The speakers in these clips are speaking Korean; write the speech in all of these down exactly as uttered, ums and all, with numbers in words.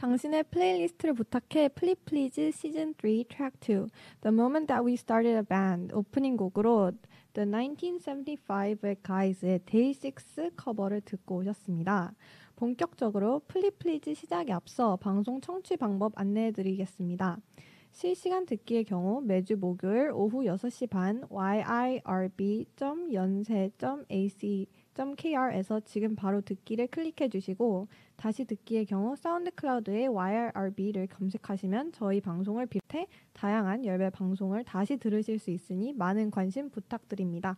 당신의 플레이리스트를 부탁해 플리 플리즈 시즌 쓰리 트랙 투 The Moment That We Started a Band 오프닝 곡으로 The 천구백칠십오의 Guys의 데이 식스 커버를 듣고 오셨습니다. 본격적으로 플리 플리즈 시작에 앞서 방송 청취 방법 안내해드리겠습니다. 실시간 듣기의 경우 매주 목요일 오후 여섯 시 반 와이아이알비 닷 연세 닷 에이씨 닷 케이알에서 지금 바로 듣기를 클릭해 주시고 다시 듣기의 경우 사운드 클라우드에 와이아이알비를 검색하시면 저희 방송을 비롯해 다양한 열배 방송을 다시 들으실 수 있으니 많은 관심 부탁드립니다.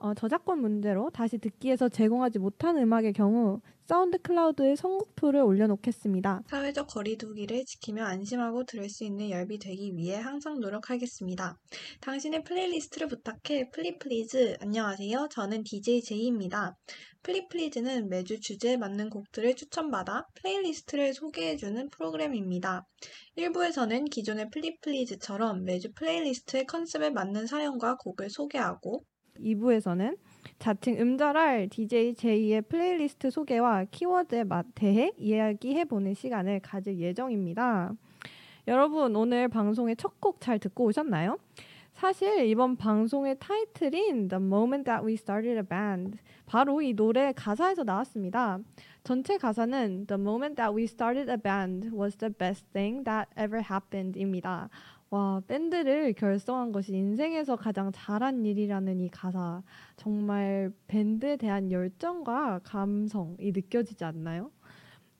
어, 저작권 문제로 다시 듣기에서 제공하지 못한 음악의 경우 사운드 클라우드에 선곡표를 올려놓겠습니다. 사회적 거리 두기를 지키며 안심하고 들을 수 있는 열비 되기 위해 항상 노력하겠습니다. 당신의 플레이리스트를 부탁해 플리플리즈. 안녕하세요. 저는 디제이재이입니다. 플리플리즈는 매주 주제에 맞는 곡들을 추천받아 플레이리스트를 소개해주는 프로그램입니다. 일 부에서는 기존의 플리플리즈처럼 매주 플레이리스트의 컨셉에 맞는 사연과 곡을 소개하고 이 부에서는 자칭 음절할 디제이재이의 플레이리스트 소개와 키워드에 대해 이야기해보는 시간을 가질 예정입니다. 여러분, 오늘 방송의 첫 곡 잘 듣고 오셨나요? 사실 이번 방송의 타이틀인 The Moment That We Started a Band 바로 이 노래 가사에서 나왔습니다. 전체 가사는 The Moment That We Started a Band was the best thing that ever happened 입니다. 와, 밴드를 결성한 것이 인생에서 가장 잘한 일이라는 이 가사, 정말 밴드에 대한 열정과 감성이 느껴지지 않나요?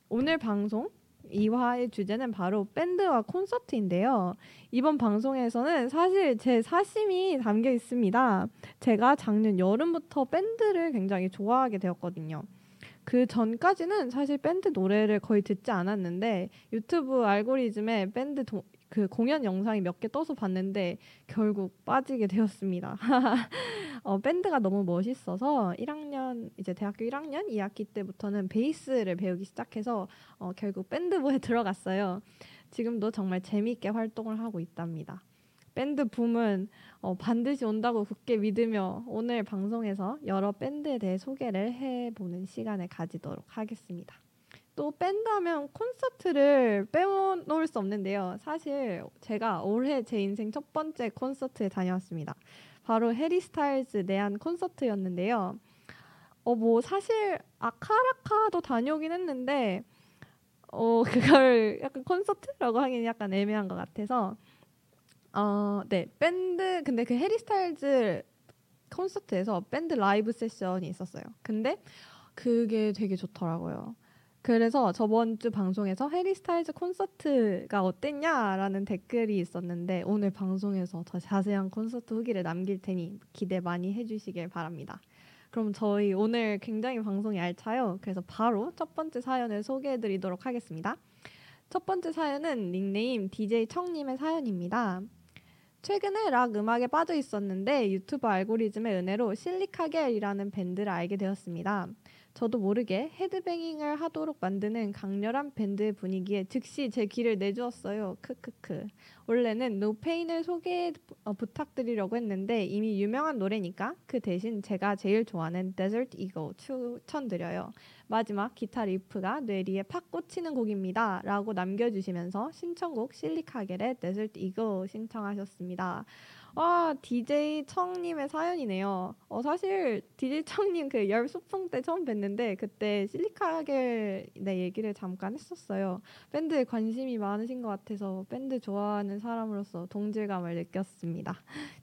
오늘 방송 이 화의 주제는 바로 밴드와 콘서트인데요. 이번 방송에서는 사실 제 사심이 담겨 있습니다. 제가 작년 여름부터 밴드를 굉장히 좋아하게 되었거든요. 그 전까지는 사실 밴드 노래를 거의 듣지 않았는데 유튜브 알고리즘에 밴드 도, 그 공연 영상이 몇 개 떠서 봤는데 결국 빠지게 되었습니다. 어, 밴드가 너무 멋있어서 일 학년 이제 대학교 일 학년 이 학기 때부터는 베이스를 배우기 시작해서 어, 결국 밴드부에 들어갔어요. 지금도 정말 재미있게 활동을 하고 있답니다. 밴드 붐은 어, 반드시 온다고 굳게 믿으며 오늘 방송에서 여러 밴드에 대해 소개를 해보는 시간을 가지도록 하겠습니다. 또 밴드하면 콘서트를 빼놓을 수 없는데요. 사실 제가 올해 제 인생 첫 번째 콘서트에 다녀왔습니다. 바로 해리스타일즈 내한 콘서트였는데요. 어 뭐 사실 아카라카도 다녀오긴 했는데 어 그걸 약간 콘서트라고 하기는 약간 애매한 것 같아서 어 네 밴드 근데 그 해리스타일즈 콘서트에서 밴드 라이브 세션이 있었어요. 근데 그게 되게 좋더라고요. 그래서 저번 주 방송에서 해리스타일즈 콘서트가 어땠냐라는 댓글이 있었는데 오늘 방송에서 더 자세한 콘서트 후기를 남길 테니 기대 많이 해주시길 바랍니다. 그럼 저희 오늘 굉장히 방송이 알차요. 그래서 바로 첫 번째 사연을 소개해드리도록 하겠습니다. 첫 번째 사연은 닉네임 디제이청님의 사연입니다. 최근에 락 음악에 빠져 있었는데 유튜브 알고리즘의 은혜로 실리카겔이라는 밴드를 알게 되었습니다. 저도 모르게 헤드뱅잉을 하도록 만드는 강렬한 밴드의 분위기에 즉시 제 귀를 내주었어요. 크크크. 원래는 노페인을 소개 어, 부탁드리려고 했는데 이미 유명한 노래니까 그 대신 제가 제일 좋아하는 Desert Eagle 추천드려요. 마지막 기타 리프가 뇌리에 팍 꽂히는 곡입니다. 라고 남겨주시면서 신청곡 실리카겔의 Desert Eagle 신청하셨습니다. 와, 디제이 청님의 사연이네요. 어, 사실 디제이 청님 그 열 소풍 때 처음 뵀는데 그때 실리카겔 네, 얘기를 잠깐 했었어요. 밴드에 관심이 많으신 것 같아서 밴드 좋아하는 사람으로서 동질감을 느꼈습니다.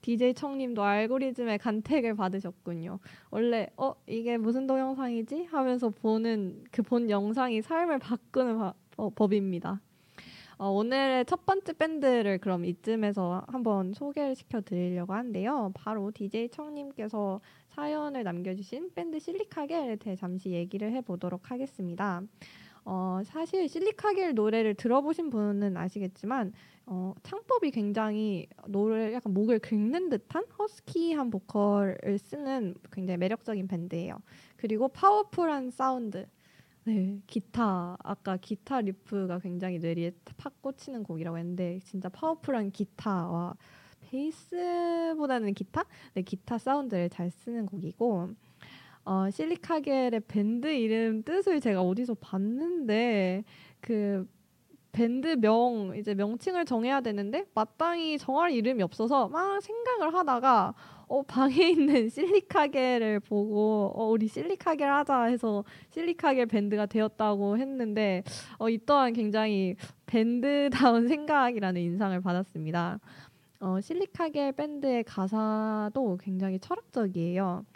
디제이 청님도 알고리즘의 간택을 받으셨군요. 원래 어 이게 무슨 동영상이지? 하면서 보는 그 본 영상이 삶을 바꾸는 바, 어, 법입니다. 어, 오늘의 첫 번째 밴드를 그럼 이쯤에서 한번 소개를 시켜드리려고 하는데요. 바로 디제이 청님께서 사연을 남겨주신 밴드 실리카겔에 대해 잠시 얘기를 해보도록 하겠습니다. 어, 사실 실리카겔 노래를 들어보신 분은 아시겠지만 어, 창법이 굉장히 노래를 약간 목을 긁는 듯한 허스키한 보컬을 쓰는 굉장히 매력적인 밴드예요. 그리고 파워풀한 사운드. 네, 기타, 아까 기타 리프가 굉장히 뇌리에 팍 꽂히는 곡이라고 했는데 진짜 파워풀한 기타와 베이스보다는 기타? 네, 기타 사운드를 잘 쓰는 곡이고 어, 실리카겔의 밴드 이름 뜻을 제가 어디서 봤는데 그 밴드명 이제 명칭을 정해야 되는데 마땅히 정할 이름이 없어서 막 생각을 하다가 어 방에 있는 실리카겔을 보고 어 우리 실리카겔 하자 해서 실리카겔 밴드가 되었다고 했는데 어 이 또한 굉장히 밴드다운 생각이라는 인상을 받았습니다. 어 실리카겔 밴드의 가사도 굉장히 철학적이에요.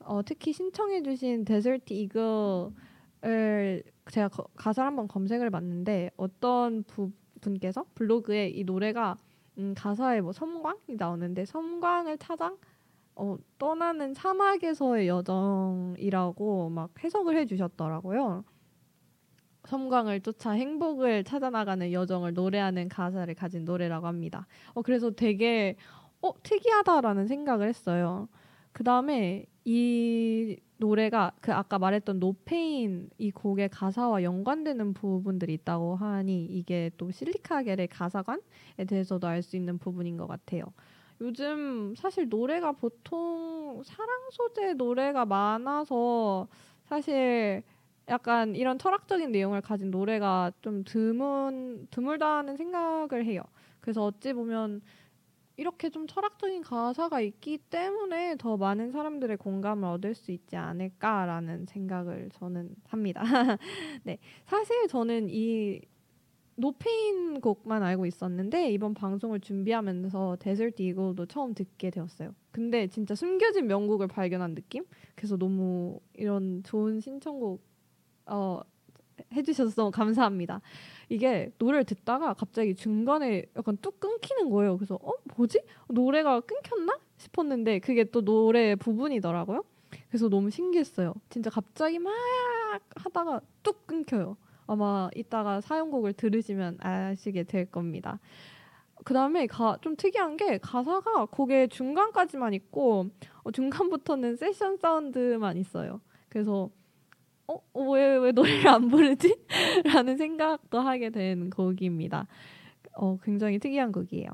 어 특히 신청해 주신 데서트 이글을 제가 거, 가사를 한번 검색을 봤는데 어떤 부, 분께서 블로그에 이 노래가 음, 가사에 뭐 섬광이 나오는데 섬광을 찾아 어, 떠나는 사막에서의 여정이라고 막 해석을 해주셨더라고요. 섬광을 쫓아 행복을 찾아 나가는 여정을 노래하는 가사를 가진 노래라고 합니다. 어, 그래서 되게 어, 특이하다라는 생각을 했어요. 그 다음에 이 노래가 그 아까 말했던 노페인 이 곡의 가사와 연관되는 부분들이 있다고 하니 이게 또 실리카겔의 가사관에 대해서도 알 수 있는 부분인 것 같아요. 요즘 사실 노래가 보통 사랑 소재 노래가 많아서 사실 약간 이런 철학적인 내용을 가진 노래가 좀 드문, 드물다는 생각을 해요. 그래서 어찌 보면 이렇게 좀 철학적인 가사가 있기 때문에 더 많은 사람들의 공감을 얻을 수 있지 않을까라는 생각을 저는 합니다. 네, 사실 저는 이 노페인 곡만 알고 있었는데 이번 방송을 준비하면서 데서트 이글도 처음 듣게 되었어요. 근데 진짜 숨겨진 명곡을 발견한 느낌? 그래서 너무 이런 좋은 신청곡 어, 해주셔서 너무 감사합니다. 이게 노래를 듣다가 갑자기 중간에 약간 뚝 끊기는 거예요. 그래서 어? 뭐지? 노래가 끊겼나? 싶었는데 그게 또 노래 부분이더라고요. 그래서 너무 신기했어요. 진짜 갑자기 막 하다가 뚝 끊겨요. 아마 이따가 사연곡을 들으시면 아시게 될 겁니다. 그 다음에 좀 특이한 게 가사가 곡의 중간까지만 있고 어, 중간부터는 세션 사운드만 있어요. 그래서 어? 왜, 왜 노래를 안 부르지? 라는 생각도 하게 된 곡입니다. 어, 굉장히 특이한 곡이에요.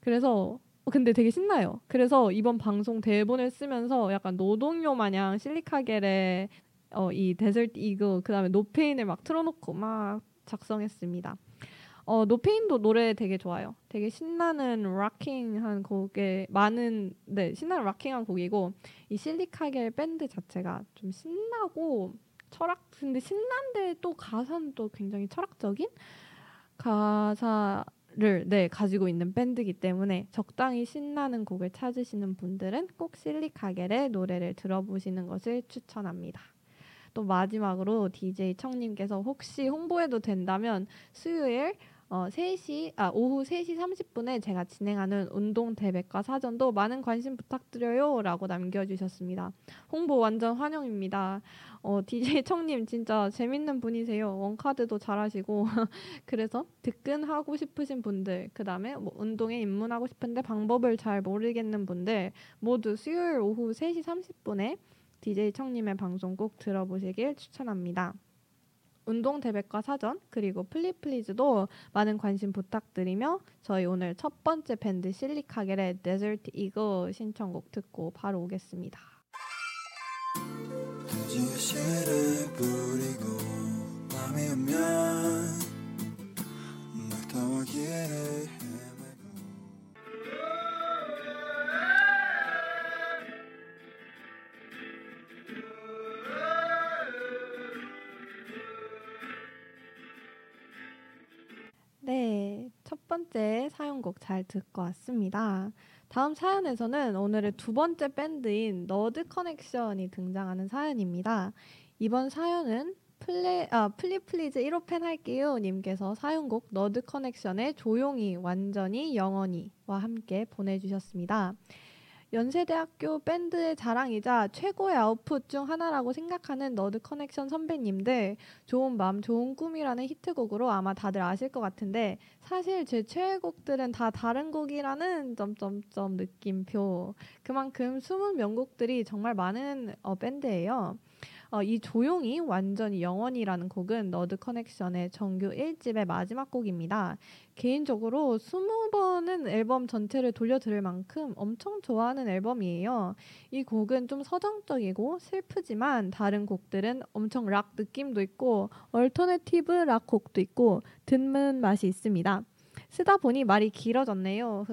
그래서 어, 근데 되게 신나요. 그래서 이번 방송 대본을 쓰면서 약간 노동요 마냥 실리카겔의 어, 이 데서트 이글 그 다음에 노페인을 막 틀어놓고 막 작성했습니다. 어, 노페인도 노래 되게 좋아요. 되게 신나는 락킹한 곡에 많은 네 신나는 락킹한 곡이고 이 실리카겔 밴드 자체가 좀 신나고 철학 근데 신난데 또 가사는 또 굉장히 철학적인 가사를 네 가지고 있는 밴드이기 때문에 적당히 신나는 곡을 찾으시는 분들은 꼭 실리카겔의 노래를 들어보시는 것을 추천합니다. 또 마지막으로 디제이 청님께서 혹시 홍보해도 된다면 수요일 어, 세 시, 아, 오후 세 시 삼십 분에 제가 진행하는 운동 대백과 사전도 많은 관심 부탁드려요 라고 남겨주셨습니다. 홍보 완전 환영입니다. 어, 디제이 청님 진짜 재밌는 분이세요. 원카드도 잘하시고 그래서 득근하고 싶으신 분들 그 다음에 뭐 운동에 입문하고 싶은데 방법을 잘 모르겠는 분들 모두 수요일 오후 세 시 삼십 분에 디제이 청님의 방송 꼭 들어보시길 추천합니다. 운동 대백과 사전 그리고 플리 플리즈도 많은 관심 부탁드리며 저희 오늘 첫 번째 밴드 실리카겔의 데서트 이글 신청곡 듣고 바로 오겠습니다. 지시를 부리고 밤이 오면 막다와 길을 헤매고 네, 첫 번째 사연곡 잘 듣고 왔습니다. 다음 사연에서는 오늘의 두 번째 밴드인 너드 커넥션이 등장하는 사연입니다. 이번 사연은 플레, 아, 플리 플리즈 일 호 팬 할게요 님께서 사연곡 너드 커넥션의 조용히 완전히 영원히와 함께 보내주셨습니다. 연세대학교 밴드의 자랑이자 최고의 아웃풋 중 하나라고 생각하는 너드 커넥션 선배님들 좋은 맘 좋은 꿈이라는 히트곡으로 아마 다들 아실 것 같은데 사실 제 최애곡들은 다 다른 곡이라는 점점점 느낌표 그만큼 숨은 명곡들이 정말 많은 어, 밴드예요. 어, 이 조용히 완전히 영원히라는 곡은 너드 커넥션의 정규 일 집의 마지막 곡입니다. 개인적으로 스무 번은 앨범 전체를 돌려 들을 만큼 엄청 좋아하는 앨범이에요. 이 곡은 좀 서정적이고 슬프지만 다른 곡들은 엄청 락 느낌도 있고 얼터네티브 락 곡도 있고 듣는 맛이 있습니다. 쓰다 보니 말이 길어졌네요.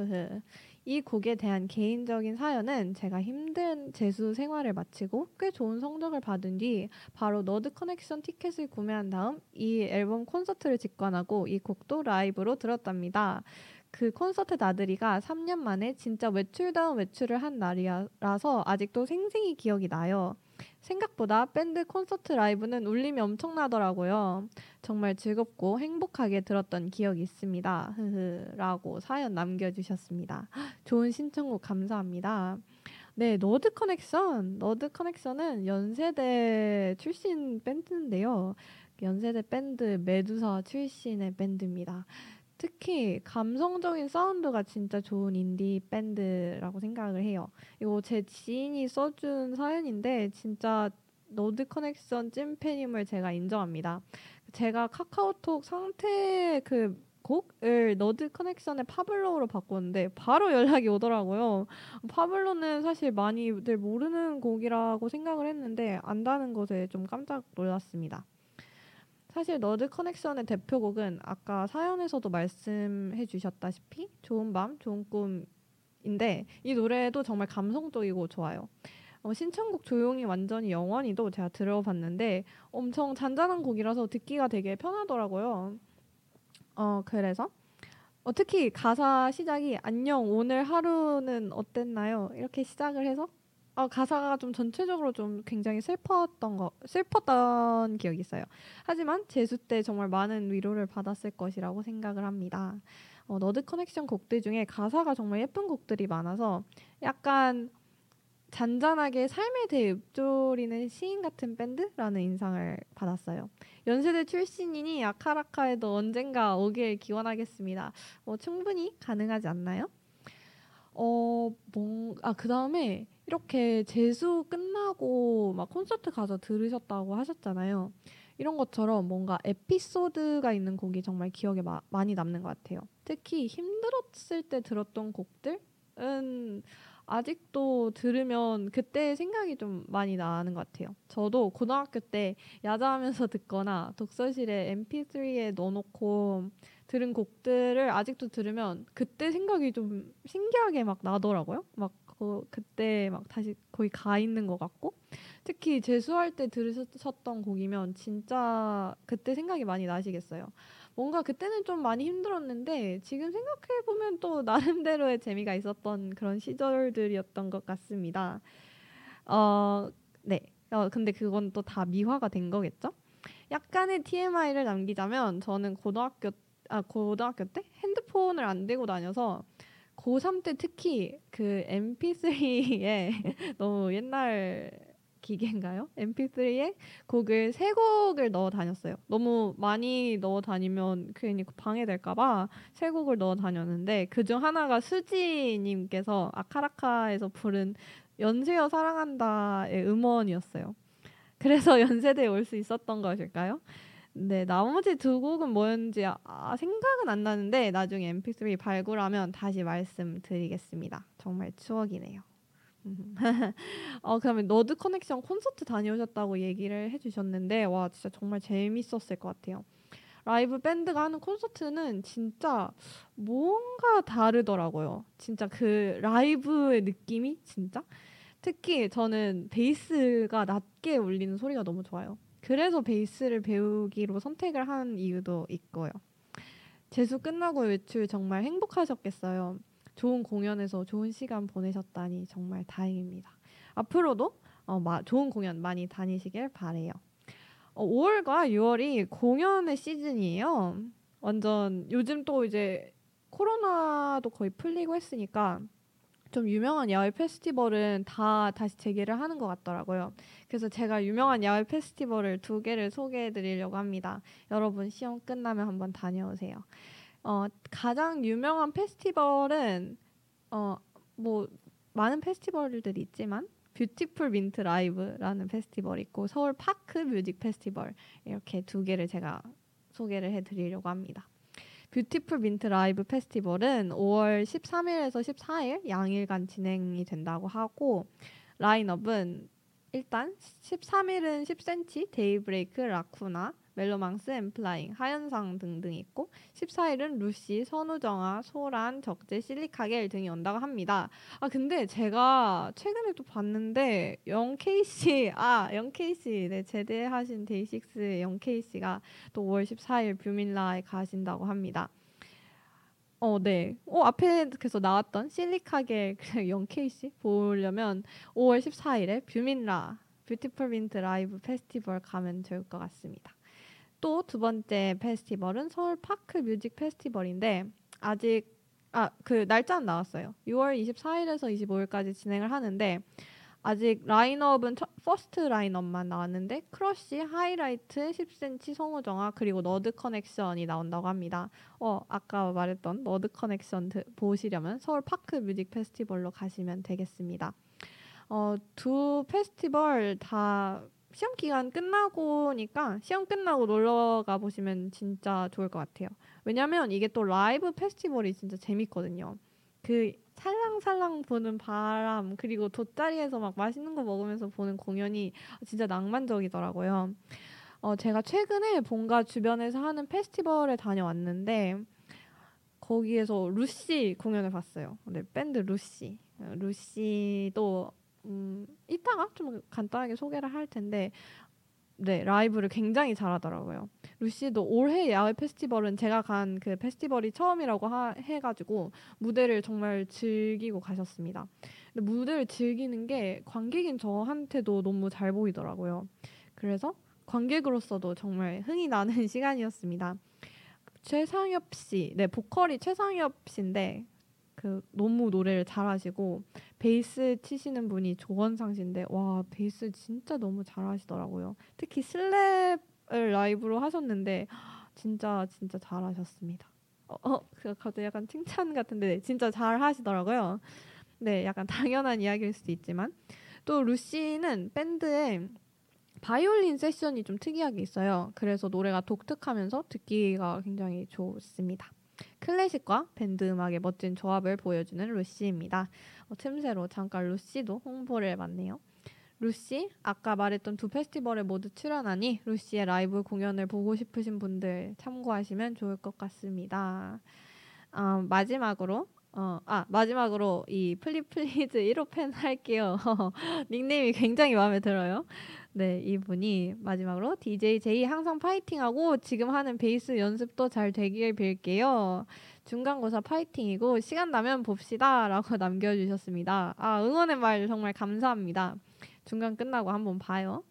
이 곡에 대한 개인적인 사연은 제가 힘든 재수 생활을 마치고 꽤 좋은 성적을 받은 뒤 바로 너드 커넥션 티켓을 구매한 다음 이 앨범 콘서트를 직관하고 이 곡도 라이브로 들었답니다. 그 콘서트 나들이가 삼 년 만에 진짜 외출다운 외출을 한 날이라서 아직도 생생히 기억이 나요. 생각보다 밴드 콘서트 라이브는 울림이 엄청나더라고요. 정말 즐겁고 행복하게 들었던 기억이 있습니다. 라고 사연 남겨주셨습니다. 좋은 신청곡 감사합니다. 네, 너드 커넥션. 너드 커넥션은 연세대 출신 밴드인데요. 연세대 밴드 메두사 출신의 밴드입니다. 특히 감성적인 사운드가 진짜 좋은 인디 밴드라고 생각을 해요. 이거 제 지인이 써준 사연인데 진짜 너드 커넥션 찐팬임을 제가 인정합니다. 제가 카카오톡 상태 그 곡을 너드 커넥션의 파블로로 바꿨는데 바로 연락이 오더라고요. 파블로는 사실 많이들 모르는 곡이라고 생각을 했는데 안다는 것에 좀 깜짝 놀랐습니다. 사실 너드 커넥션의 대표곡은 아까 사연에서도 말씀해 주셨다시피 좋은 밤, 좋은 꿈인데 이 노래도 정말 감성적이고 좋아요. 어, 신청곡 조용히 완전히 영원히도 제가 들어봤는데 엄청 잔잔한 곡이라서 듣기가 되게 편하더라고요. 어, 그래서 어, 특히 가사 시작이 안녕 오늘 하루는 어땠나요? 이렇게 시작을 해서 어, 가사가 좀 전체적으로 좀 굉장히 슬펐던 거, 슬펐던 기억이 있어요. 하지만 재수 때 정말 많은 위로를 받았을 것이라고 생각을 합니다. 어, 너드 커넥션 곡들 중에 가사가 정말 예쁜 곡들이 많아서 약간 잔잔하게 삶에 대해 읊조리는 시인 같은 밴드라는 인상을 받았어요. 연세대 출신이니 아카라카에도 언젠가 오길 기원하겠습니다. 어, 충분히 가능하지 않나요? 어, 뭔, 아, 그 다음에 이렇게 재수 끝나고 막 콘서트 가서 들으셨다고 하셨잖아요. 이런 것처럼 뭔가 에피소드가 있는 곡이 정말 기억에 마, 많이 남는 것 같아요. 특히 힘들었을 때 들었던 곡들은 아직도 들으면 그때 생각이 좀 많이 나는 것 같아요. 저도 고등학교 때 야자하면서 듣거나 독서실에 엠피쓰리에 넣어놓고 들은 곡들을 아직도 들으면 그때 생각이 좀 신기하게 막 나더라고요. 막 그, 그때 막 다시 거의 가 있는 것 같고, 특히 재수할 때 들으셨던 곡이면 진짜 그때 생각이 많이 나시겠어요. 뭔가 그때는 좀 많이 힘들었는데 지금 생각해보면 또 나름대로의 재미가 있었던 그런 시절들이었던 것 같습니다. 어, 네. 어, 근데 그건 또 다 미화가 된 거겠죠? 약간의 티엠아이를 남기자면 저는 고등학교 때 아, 고등학교 때 핸드폰을 안 들고 다녀서 고삼 때 특히 그 엠피쓰리에 너무 옛날 기계인가요? 엠피쓰리에 곡을 세 곡을 넣어 다녔어요. 너무 많이 넣어 다니면 괜히 방해될까 봐 세 곡을 넣어 다녔는데 그중 하나가 수지님께서 아카라카에서 부른 연세여 사랑한다의 음원이었어요. 그래서 연세대에 올 수 있었던 것일까요? 네, 나머지 두 곡은 뭐였는지 아, 생각은 안 나는데 나중에 엠피쓰리 발굴하면 다시 말씀드리겠습니다. 정말 추억이네요. 어, 그러면 너드 커넥션 콘서트 다녀오셨다고 얘기를 해주셨는데 와 진짜 정말 재밌었을 것 같아요. 라이브 밴드가 하는 콘서트는 진짜 뭔가 다르더라고요. 진짜 그 라이브의 느낌이 진짜 특히 저는 베이스가 낮게 울리는 소리가 너무 좋아요. 그래서 베이스를 배우기로 선택을 한 이유도 있고요. 재수 끝나고 외출 정말 행복하셨겠어요. 좋은 공연에서 좋은 시간 보내셨다니 정말 다행입니다. 앞으로도 어, 마, 좋은 공연 많이 다니시길 바래요. 어, 오월과 유월이 공연의 시즌이에요. 완전 요즘 또 이제 코로나도 거의 풀리고 했으니까 좀 유명한 야외 페스티벌은 다 다시 재개를 하는 것 같더라고요. 그래서 제가 유명한 야외 페스티벌을 두 개를 소개해 드리려고 합니다. 여러분 시험 끝나면 한번 다녀오세요. 어, 가장 유명한 페스티벌은 어, 뭐 많은 페스티벌들이 있지만 뷰티풀 민트 라이브라는 페스티벌이 있고 서울 파크 뮤직 페스티벌, 이렇게 두 개를 제가 소개를 해드리려고 합니다. 뷰티풀 민트 라이브 페스티벌은 오월 십삼일에서 십사일 양일간 진행이 된다고 하고, 라인업은 일단 십삼일은 십 센티미터, 데이브레이크, 라쿠나, 멜로망스, 앤플라잉, 하연상 등등 있고, 십사일은 루시, 선우정아, 소란, 적재, 실리카겔 등이 온다고 합니다. 아 근데 제가 최근에 또 봤는데 영케이시, 아 영케이시 네, 제대하신 데이식스의 영케이시가 또 오월 십사일 뷰밀라에 가신다고 합니다. 어, 네. 어, 앞에 계속 나왔던 실리카겔 영케이시 보려면 오월 십사일에 뷰밀라 뷰티풀 민트 라이브 페스티벌 가면 좋을 것 같습니다. 또 두 번째 페스티벌은 서울 파크 뮤직 페스티벌인데 아직 아, 그 날짜는 나왔어요. 유월 이십사일에서 이십오일까지 진행을 하는데 아직 라인업은 처, 퍼스트 라인업만 나왔는데 크러쉬, 하이라이트, 십 센티미터, 성우정아 그리고 너드 커넥션이 나온다고 합니다. 어, 아까 말했던 너드 커넥션 드, 보시려면 서울 파크 뮤직 페스티벌로 가시면 되겠습니다. 어, 두 페스티벌 다 시험 기간 끝나고니까 시험 끝나고 놀러 가보시면 진짜 좋을 것 같아요. 왜냐면 이게 또 라이브 페스티벌이 진짜 재밌거든요. 그 살랑살랑 보는 바람, 그리고 돗자리에서 막 맛있는 거 먹으면서 보는 공연이 진짜 낭만적이더라고요. 어, 제가 최근에 본가 주변에서 하는 페스티벌에 다녀왔는데 거기에서 루시 공연을 봤어요. 네, 밴드 루시. 루시도 음, 이따가 좀 간단하게 소개를 할 텐데 네, 라이브를 굉장히 잘하더라고요. 루시도 올해 야외 페스티벌은 제가 간 그 페스티벌이 처음이라고 하, 해가지고 무대를 정말 즐기고 가셨습니다. 근데 무대를 즐기는 게 관객인 저한테도 너무 잘 보이더라고요. 그래서 관객으로서도 정말 흥이 나는 시간이었습니다. 최상엽 씨, 네, 보컬이 최상엽 씨인데 그 너무 노래를 잘하시고 베이스 치시는 분이 조원상 씨인데 와 베이스 진짜 너무 잘하시더라고요. 특히 슬랩을 라이브로 하셨는데 진짜 진짜 잘하셨습니다. 어, 어 그것도 약간 칭찬 같은데 진짜 잘하시더라고요. 네, 약간 당연한 이야기일 수도 있지만 또 루시는 밴드에 바이올린 세션이 좀 특이하게 있어요. 그래서 노래가 독특하면서 듣기가 굉장히 좋습니다. 클래식과 밴드 음악의 멋진 조합을 보여주는 루시입니다. 어, 틈새로 잠깐 루시도 홍보를 받네요. 루시, 아까 말했던 두 페스티벌에 모두 출연하니 루시의 라이브 공연을 보고 싶으신 분들 참고하시면 좋을 것 같습니다. 어, 마지막으로 어, 아 마지막으로 이 플리 플리즈 일 호 팬 할게요. 닉네임이 굉장히 마음에 들어요. 네, 이분이 마지막으로 디제이재이 항상 파이팅하고 지금 하는 베이스 연습도 잘 되길 빌게요. 중간고사 파이팅이고 시간 나면 봅시다 라고 남겨주셨습니다. 아 응원의 말 정말 감사합니다. 중간 끝나고 한번 봐요.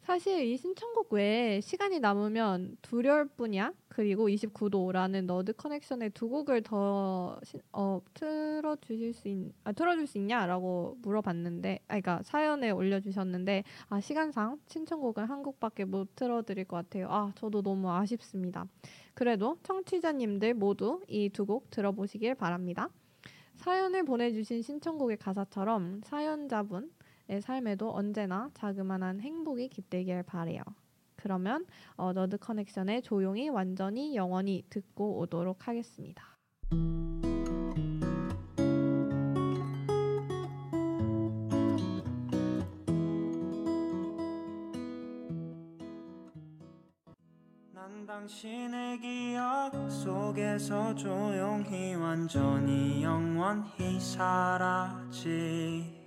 사실 이 신청곡 외에 시간이 남으면 두려울뿐이야 그리고 이십구도라는 너드 커넥션의 두 곡을 더 신, 어, 틀어주실 수 있, 아, 틀어줄 수 있냐라고 물어봤는데, 아, 그러니까 사연에 올려주셨는데 아, 시간상 신청곡은 한 곡밖에 못 틀어드릴 것 같아요. 아, 저도 너무 아쉽습니다. 그래도 청취자님들 모두 이 두 곡 들어보시길 바랍니다. 사연을 보내주신 신청곡의 가사처럼 사연자분 삶에도 언제나 자그만한 행복이 깃들길 바래요. 그러면 어, 너드 커넥션의 조용히 완전히 영원히 듣고 오도록 하겠습니다. 난 당신의 기억 속에서 조용히 완전히 영원히 사라지길.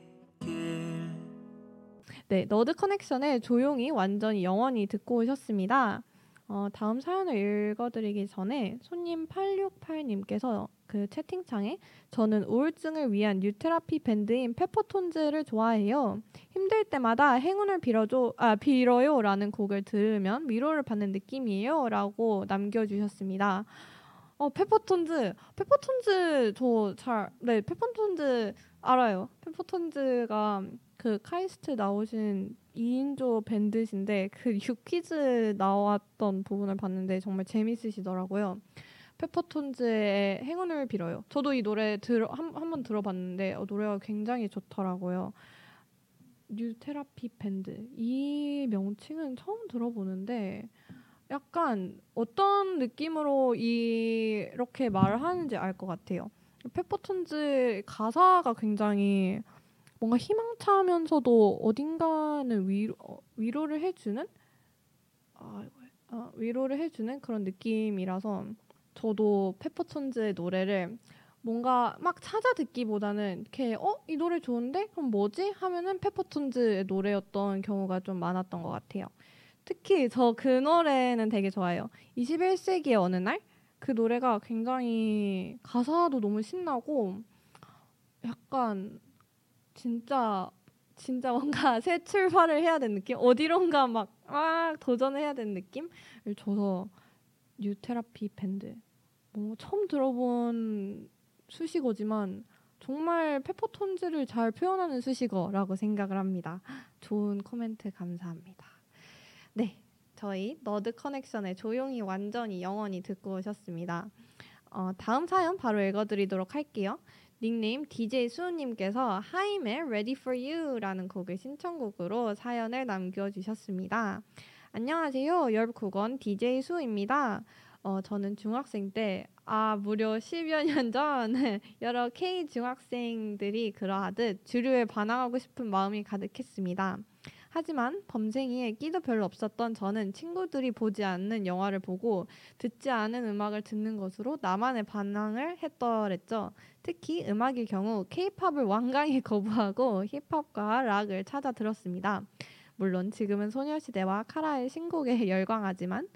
네, 너드 커넥션의 조용히 완전히 영원히 듣고 오셨습니다. 어, 다음 사연을 읽어드리기 전에 손님 팔육팔님께서 그 채팅창에 저는 우울증을 위한 뉴테라피 밴드인 페퍼톤즈를 좋아해요. 힘들 때마다 행운을 빌어줘, 아, 빌어요 라는 곡을 들으면 위로를 받는 느낌이에요 라고 남겨주셨습니다. 어, 페퍼톤즈, 페퍼톤즈 저 잘, 네, 페퍼톤즈 알아요. 페퍼톤즈가 그 카이스트 나오신 이인조 밴드신데 그 유퀴즈 나왔던 부분을 봤는데 정말 재밌으시더라고요. 페퍼톤즈의 행운을 빌어요. 저도 이 노래 들어, 한, 한번 들어봤는데 어, 노래가 굉장히 좋더라고요. 뉴테라피 밴드 이 명칭은 처음 들어보는데 약간 어떤 느낌으로 이, 이렇게 말을 하는지 알 것 같아요. 페퍼톤즈 가사가 굉장히 뭔가 희망차면서도 어딘가는 위로, 위로를 해주는 아, 아, 위로를 해주는 그런 느낌이라서 저도 페퍼톤즈의 노래를 뭔가 막 찾아 듣기보다는 이렇게 어? 이 노래 좋은데? 그럼 뭐지? 하면은 페퍼톤즈의 노래였던 경우가 좀 많았던 것 같아요. 특히 저 그 노래는 되게 좋아요. 이십일 세기의 어느 날? 그 노래가 굉장히 가사도 너무 신나고 약간 진짜 진짜 뭔가 새 출발을 해야 되는 느낌? 어디론가 막, 막 도전해야 되는 느낌을 줘서 뉴테라피 밴드 뭐 처음 들어본 수식어지만 정말 페퍼톤즈를 잘 표현하는 수식어라고 생각을 합니다. 좋은 코멘트 감사합니다. 네, 저희 너드 커넥션의 조용히 완전히 영원히 듣고 오셨습니다. 어, 다음 사연 바로 읽어드리도록 할게요. 닉네임 디제이 수우님께서 하임의 Ready For You라는 곡을 신청곡으로 사연을 남겨주셨습니다. 안녕하세요. 열두 권 디제이 수우입니다. 어, 저는 중학생 때, 아, 무려 십여 년 전 여러 K-중학생들이 그러하듯 주류에 반항하고 싶은 마음이 가득했습니다. 하지만 범생이의 끼도 별로 없었던 저는 친구들이 보지 않는 영화를 보고 듣지 않은 음악을 듣는 것으로 나만의 반항을 했더랬죠. 특히 음악일 경우 K-팝을 완강히 거부하고 힙합과 락을 찾아 들었습니다. 물론 지금은 소녀시대와 카라의 신곡에 열광하지만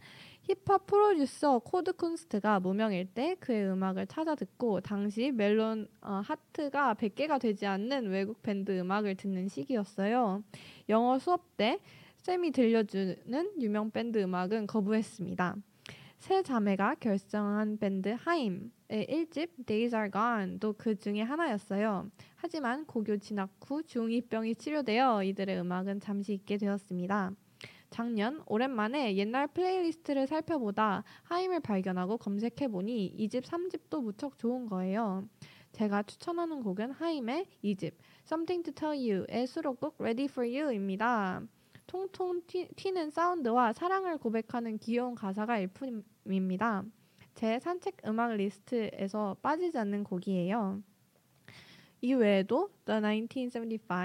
힙합 프로듀서 코드 쿤스트가 무명일 때 그의 음악을 찾아 듣고 당시 멜론 어, 하트가 백 개가 되지 않는 외국 밴드 음악을 듣는 시기였어요. 영어 수업 때 쌤이 들려주는 유명 밴드 음악은 거부했습니다. 세 자매가 결성한 밴드 하임의 일 집 Days Are Gone도 그 중에 하나였어요. 하지만 고교 진학 후 중이 병이 치료되어 이들의 음악은 잠시 잊게 되었습니다. 작년 오랜만에 옛날 플레이리스트를 살펴보다 하임을 발견하고 검색해보니 이 집, 삼 집도 무척 좋은 거예요. 제가 추천하는 곡은 하임의 이 집 Something to Tell You의 수록곡 Ready For You입니다. 통통 튀, 튀는 사운드와 사랑을 고백하는 귀여운 가사가 일품입니다. 제 산책 음악 리스트에서 빠지지 않는 곡이에요. 이외에도 The 천구백칠십오,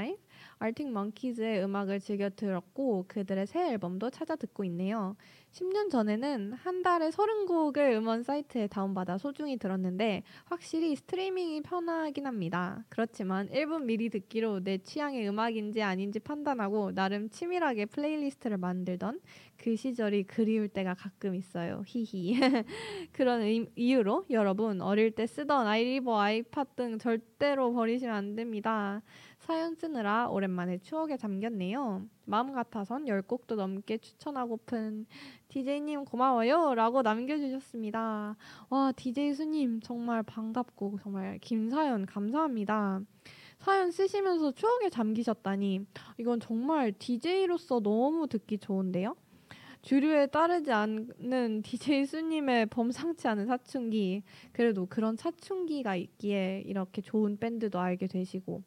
Arctic Monkeys의 음악을 즐겨 들었고 그들의 새 앨범도 찾아 듣고 있네요. 십 년 전에는 한 달에 삼십 곡을 음원 사이트에 다운받아 소중히 들었는데 확실히 스트리밍이 편하긴 합니다. 그렇지만 일 분 미리 듣기로 내 취향의 음악인지 아닌지 판단하고 나름 치밀하게 플레이리스트를 만들던 그 시절이 그리울 때가 가끔 있어요. 히히. 그런 이, 이유로 여러분 어릴 때 쓰던 아이리버, 아이팟 등 절대로 버리시면 안 됩니다. 사연 쓰느라 오랜만에 추억에 잠겼네요. 마음 같아선 열 곡도 넘게 추천하고픈 디제이님 고마워요 라고 남겨주셨습니다. 와, 디제이 수님 정말 반갑고 정말 긴 사연 감사합니다. 사연 쓰시면서 추억에 잠기셨다니 이건 정말 디제이로서 너무 듣기 좋은데요. 주류에 따르지 않는 디제이 수님의 범상치 않은 사춘기, 그래도 그런 사춘기가 있기에 이렇게 좋은 밴드도 알게 되시고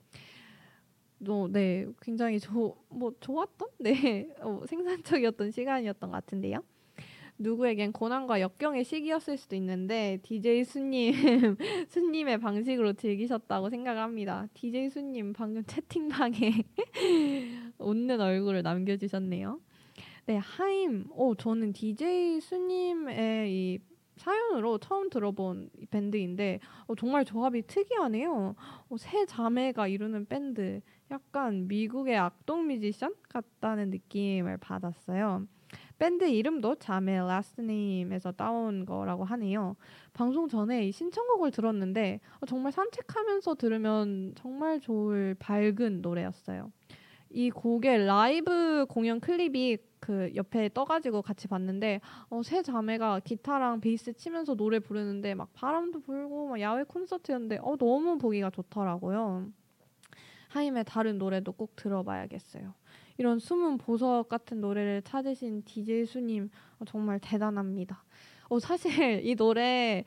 어, 네, 굉장히 조, 뭐 좋았던 네 어, 생산적이었던 시간이었던 것 같은데요. 누구에겐 고난과 역경의 시기였을 수도 있는데 디제이 수님 수님의 방식으로 즐기셨다고 생각합니다. 디제이 수님 방금 채팅방에 웃는 얼굴을 남겨주셨네요. 네, 하임. 오, 저는 디제이 수님의 이 사연으로 처음 들어본 밴드인데 어, 정말 조합이 특이하네요. 어, 세 자매가 이루는 밴드. 약간 미국의 악동 뮤지션 같다는 느낌을 받았어요. 밴드 이름도 자매 라스트네임에서 따온 거라고 하네요. 방송 전에 이 신청곡을 들었는데 정말 산책하면서 들으면 정말 좋을 밝은 노래였어요. 이 곡의 라이브 공연 클립이 그 옆에 떠가지고 같이 봤는데 어, 세 자매가 기타랑 베이스 치면서 노래 부르는데 막 바람도 불고 막 야외 콘서트였는데 어, 너무 보기가 좋더라고요. 하임의 다른 노래도 꼭 들어봐야겠어요. 이런 숨은 보석 같은 노래를 찾으신 디제이 수님 정말 대단합니다. 어, 사실 이 노래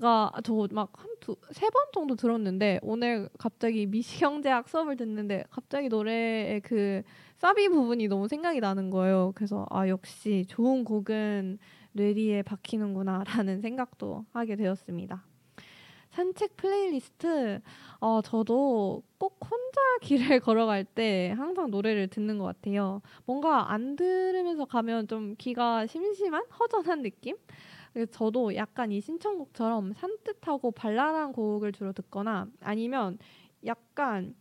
가 저 막 한 두 세 번 정도 들었는데 오늘 갑자기 미시경제학 수업을 듣는데 갑자기 노래의 그 사비 부분이 너무 생각이 나는 거예요. 그래서 아 역시 좋은 곡은 뇌리에 박히는구나라는 생각도 하게 되었습니다. 산책 플레이리스트 어, 저도 꼭 혼자 길을 걸어갈 때 항상 노래를 듣는 것 같아요. 뭔가 안 들으면서 가면 좀 귀가 심심한 허전한 느낌? 저도 약간 이 신청곡처럼 산뜻하고 발랄한 곡을 주로 듣거나 아니면 약간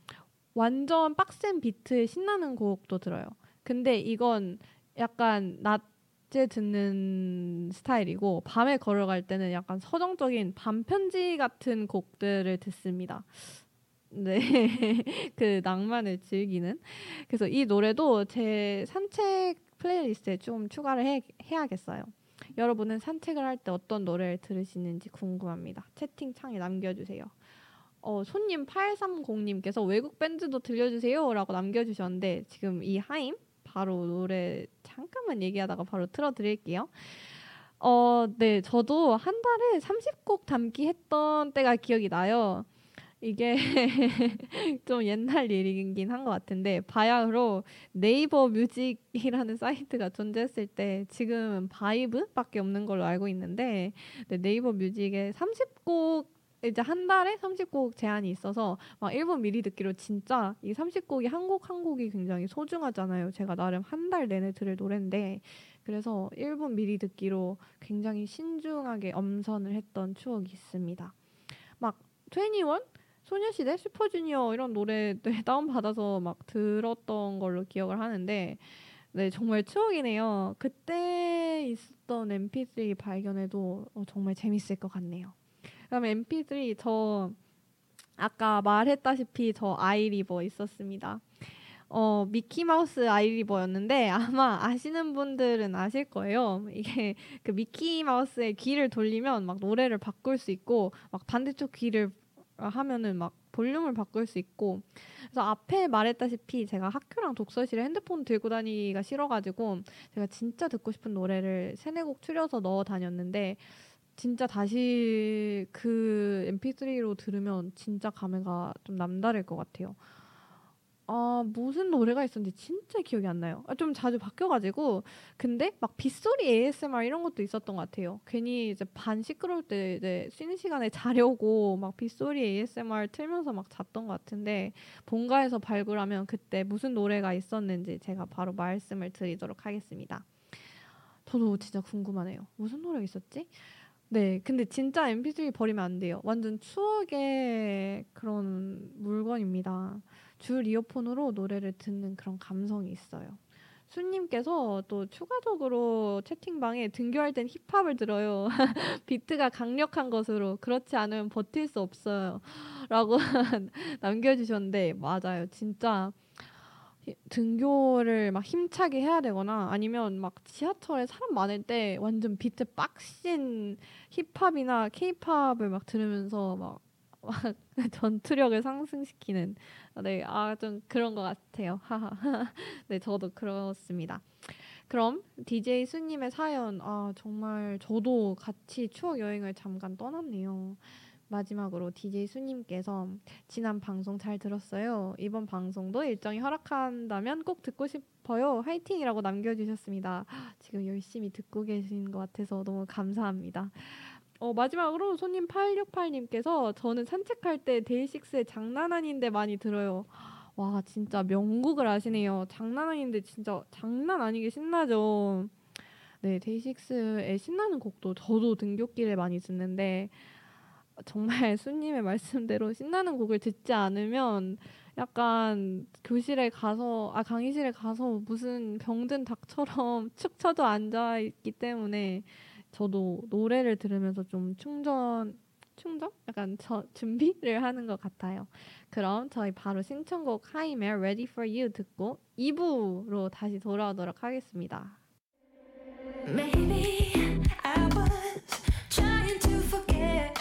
완전 빡센 비트의 신나는 곡도 들어요. 근데 이건 약간 낮에 듣는 스타일이고 밤에 걸어갈 때는 약간 서정적인 밤편지 같은 곡들을 듣습니다. 네, 그 낭만을 즐기는. 그래서 이 노래도 제 산책 플레이리스트에 좀 추가를 해, 해야겠어요. 여러분은 산책을 할 때 어떤 노래를 들으시는지 궁금합니다. 채팅창에 남겨주세요. 어, 손님 팔백삼십님께서 외국 밴드도 들려주세요 라고 남겨주셨는데 지금 이 하임 바로 노래 잠깐만 얘기하다가 바로 틀어드릴게요. 어, 네, 저도 한 달에 삼십 곡 담기 했던 때가 기억이 나요. 이게 좀 옛날 일이긴 한 것 같은데 바야흐로 네이버 뮤직이라는 사이트가 존재했을 때 지금은 바이브밖에 없는 걸로 알고 있는데 네이버 뮤직에 삼십 곡 이제 한 달에 삼십 곡 제한이 있어서 막 일본 미리 듣기로 진짜 이 삼십 곡이 한 곡 한 곡이 굉장히 소중하잖아요. 제가 나름 한 달 내내 들을 노래인데 그래서 일본 미리 듣기로 굉장히 신중하게 엄선을 했던 추억이 있습니다. 막 이십일? 소녀시대, 슈퍼주니어 이런 노래 다운받아서 막 들었던 걸로 기억을 하는데 네 정말 추억이네요. 그때 있었던 엠피쓰리 발견해도 어, 정말 재밌을 것 같네요. 그다음에 엠피쓰리 저 아까 말했다시피 저 아이리버 있었습니다. 어, 미키마우스 아이리버였는데 아마 아시는 분들은 아실 거예요. 이게 그 미키마우스의 귀를 돌리면 막 노래를 바꿀 수 있고 막 반대쪽 귀를 하면은 막 볼륨을 바꿀 수 있고 그래서 앞에 말했다시피 제가 학교랑 독서실에 핸드폰 들고 다니기가 싫어가지고 제가 진짜 듣고 싶은 노래를 세네 곡 추려서 넣어 다녔는데 진짜 다시 그 엠피쓰리로 들으면 진짜 감회가 좀 남다를 것 같아요. 아 무슨 노래가 있었는지 진짜 기억이 안 나요. 아, 좀 자주 바뀌어가지고 근데 막 빗소리 에이에스엠알 이런 것도 있었던 것 같아요. 괜히 이제 반 시끄러울 때 이제 쉬는 시간에 자려고 막 빗소리 에이에스엠알 틀면서 막 잤던 것 같은데 본가에서 발굴하면 그때 무슨 노래가 있었는지 제가 바로 말씀을 드리도록 하겠습니다. 저도 진짜 궁금하네요. 무슨 노래가 있었지? 네, 근데 진짜 엠피쓰리 버리면 안 돼요. 완전 추억의 그런 물건입니다. 줄 이어폰으로 노래를 듣는 그런 감성이 있어요. 수님께서 또 추가적으로 채팅방에 등교할 땐 힙합을 들어요. 비트가 강력한 것으로 그렇지 않으면 버틸 수 없어요. 라고 남겨주셨는데 맞아요. 진짜 등교를 막 힘차게 해야 되거나 아니면 막 지하철에 사람 많을 때 완전 비트 빡신 힙합이나 케이팝을 막 들으면서 막 막 전투력을 상승시키는 네, 아, 좀 그런 것 같아요. 네, 저도 그렇습니다. 그럼 디제이 수님의 사연 아 정말 저도 같이 추억 여행을 잠깐 떠났네요. 마지막으로 디제이 수님께서 지난 방송 잘 들었어요. 이번 방송도 일정이 허락한다면 꼭 듣고 싶어요. 화이팅이라고 남겨주셨습니다. 지금 열심히 듣고 계신 것 같아서 너무 감사합니다. 어, 마지막으로 손님 팔백육십팔님께서 저는 산책할 때 데이식스의 장난 아닌데 많이 들어요. 와 진짜 명곡을 아시네요. 장난 아닌데 진짜 장난 아니게 신나죠. 네 데이식스의 신나는 곡도 저도 등굣길에 많이 듣는데 정말 수님의 말씀대로 신나는 곡을 듣지 않으면 약간 교실에 가서 아 강의실에 가서 무슨 병든 닭처럼 축 처져 앉아있기 때문에 저도 노래를 들으면서 좀 충전, 충전? 약간 저, 준비를 하는 것 같아요. 그럼 저희 바로 신청곡 하임의 Ready For You 듣고 이 부로 다시 돌아오도록 하겠습니다. Maybe I was trying to forget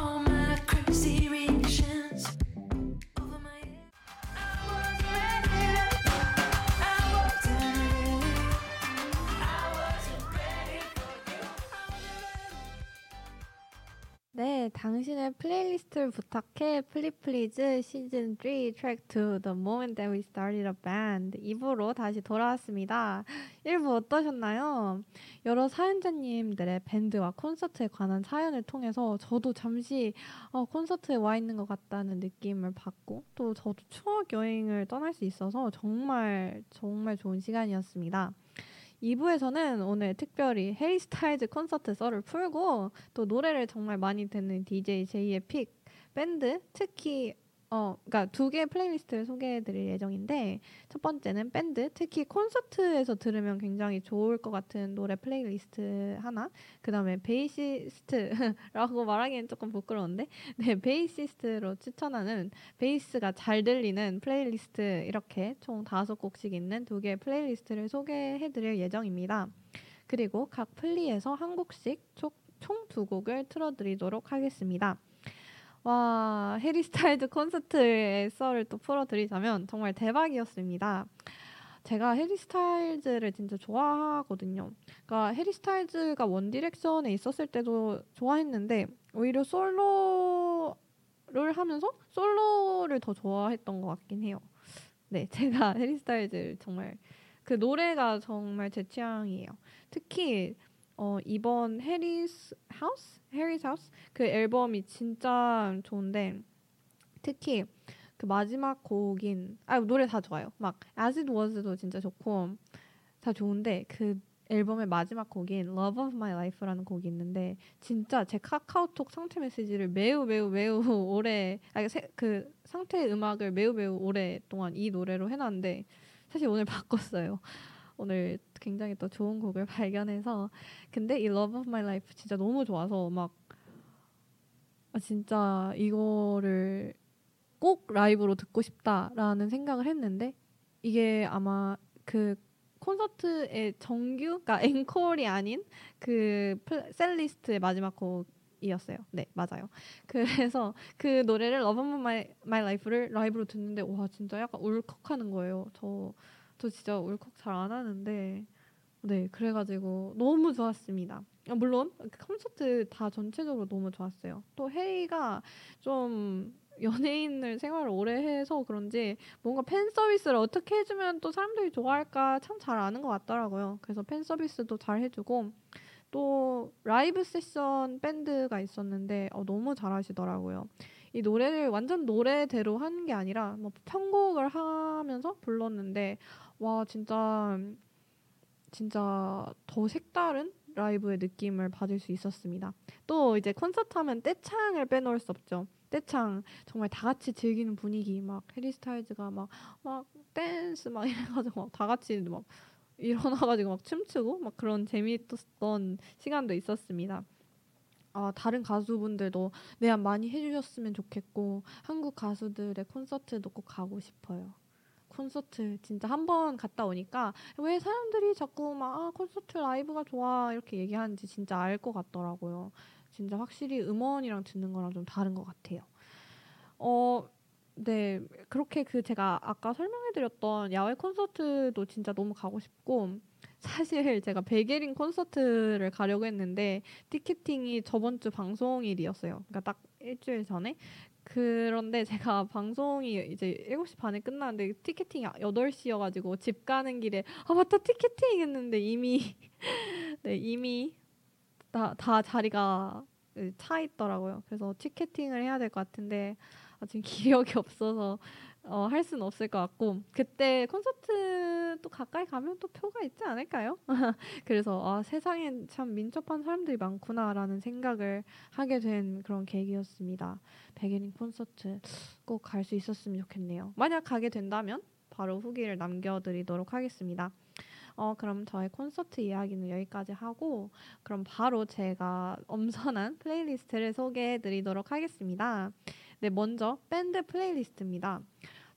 all my crazy reactions over my head. I was ready, I was ready, I was ready. 당신의 플레이리스트를 부탁해 플리 플리즈 시즌 삼 트랙 이 The Moment That We Started a Band 이 부로 다시 돌아왔습니다. 일 부 어떠셨나요? 여러 사연자님들의 밴드와 콘서트에 관한 사연을 통해서 저도 잠시 어, 콘서트에 와 있는 것 같다는 느낌을 받고 또 저도 추억 여행을 떠날 수 있어서 정말 정말 좋은 시간이었습니다. 이 부에서는 오늘 특별히 해리스타일즈 콘서트 썰을 풀고 또 노래를 정말 많이 듣는 디제이제이의 픽, 밴드, 특히 어, 그러니까 두 개의 플레이리스트를 소개해드릴 예정인데 첫 번째는 밴드, 특히 콘서트에서 들으면 굉장히 좋을 것 같은 노래 플레이리스트 하나, 그 다음에 베이시스트라고 말하기엔 조금 부끄러운데 네, 베이시스트로 추천하는 베이스가 잘 들리는 플레이리스트 이렇게 총 다섯 곡씩 있는 두 개의 플레이리스트를 소개해드릴 예정입니다. 그리고 각 플리에서 한 곡씩 총 두 곡을 틀어드리도록 하겠습니다. 와, 해리스타일즈 콘서트의 썰을 또 풀어드리자면 정말 대박이었습니다. 제가 해리스타일즈를 진짜 좋아하거든요. 그러니까 해리스타일즈가 원디렉션에 있었을 때도 좋아했는데 오히려 솔로를 하면서 솔로를 더 좋아했던 것 같긴 해요. 네, 제가 해리스타일즈 정말 그 노래가 정말 제 취향이에요. 특히 어, 이번 Harry's House? Harry's House? 그 앨범이 진짜 좋은데 특히 그 마지막 곡인 아 노래 다 좋아요. 막 As It Was도 진짜 좋고 다 좋은데 그 앨범의 마지막 곡인 Love of My Life라는 곡이 있는데 진짜 제 카카오톡 상태 메시지를 매우 매우 매우 오래 아니 그 상태 음악을 매우 매우 오랫동안 이 노래로 해놨는데 사실 오늘 바꿨어요. 오늘 굉장히 또 좋은 곡을 발견해서 근데 이 Love of My Life 진짜 너무 좋아서 막 아 진짜 이거를 꼭 라이브로 듣고 싶다라는 생각을 했는데 이게 아마 그 콘서트의 정규 그러니까 앵콜이 아닌 그 셀리스트의 마지막 곡이었어요. 네 맞아요. 그래서 그 노래를 Love of My, My Life를 라이브로 듣는데 와 진짜 약간 울컥하는 거예요. 저 저 진짜 울컥 잘 안 하는데 네 그래가지고 너무 좋았습니다. 물론 콘서트 다 전체적으로 너무 좋았어요. 또 해리가 좀 연예인을 생활을 오래 해서 그런지 뭔가 팬 서비스를 어떻게 해주면 또 사람들이 좋아할까 참 잘 아는 것 같더라고요. 그래서 팬 서비스도 잘 해주고 또 라이브 세션 밴드가 있었는데 어, 너무 잘 하시더라고요. 이 노래를 완전 노래대로 하는 게 아니라 뭐 편곡을 하면서 불렀는데 와 진짜 진짜 더 색다른 라이브의 느낌을 받을 수 있었습니다. 또 이제 콘서트 하면 떼창을 빼놓을 수 없죠. 떼창 정말 다 같이 즐기는 분위기 막 해리스타일즈가 막 막 댄스 막 이래가지고 막 다 같이 막 일어나가지고 막 춤추고 막 그런 재미있었던 시간도 있었습니다. 아, 다른 가수분들도 내한 많이 해주셨으면 좋겠고 한국 가수들의 콘서트도 꼭 가고 싶어요. 콘서트 진짜 한번 갔다 오니까 왜 사람들이 자꾸 막 아, 콘서트 라이브가 좋아 이렇게 얘기하는지 진짜 알 것 같더라고요. 진짜 확실히 음원이랑 듣는 거랑 좀 다른 것 같아요. 어, 네 그렇게 그 제가 아까 설명해드렸던 야외 콘서트도 진짜 너무 가고 싶고 사실 제가 백예린 콘서트를 가려고 했는데 티켓팅이 저번 주 방송일이었어요. 그러니까 딱 일주일 전에. 그런데 제가 방송이 이제 일곱 시 반에 끝났는데 티켓팅이 여덟 시여가지고 집 가는 길에 아 맞다 티켓팅 했는데 이미 네 이미 다, 다 자리가 차 있더라고요. 그래서 티켓팅을 해야 될 것 같은데 아, 지금 기력이 없어서 어, 할 수는 없을 것 같고 그때 콘서트 또 가까이 가면 또 표가 있지 않을까요? 그래서 아, 세상엔 참 민첩한 사람들이 많구나라는 생각을 하게 된 그런 계기였습니다. 백예린 콘서트 꼭 갈 수 있었으면 좋겠네요. 만약 가게 된다면 바로 후기를 남겨드리도록 하겠습니다. 어, 그럼 저의 콘서트 이야기는 여기까지 하고 그럼 바로 제가 엄선한 플레이리스트를 소개해드리도록 하겠습니다. 네, 먼저 밴드 플레이리스트입니다.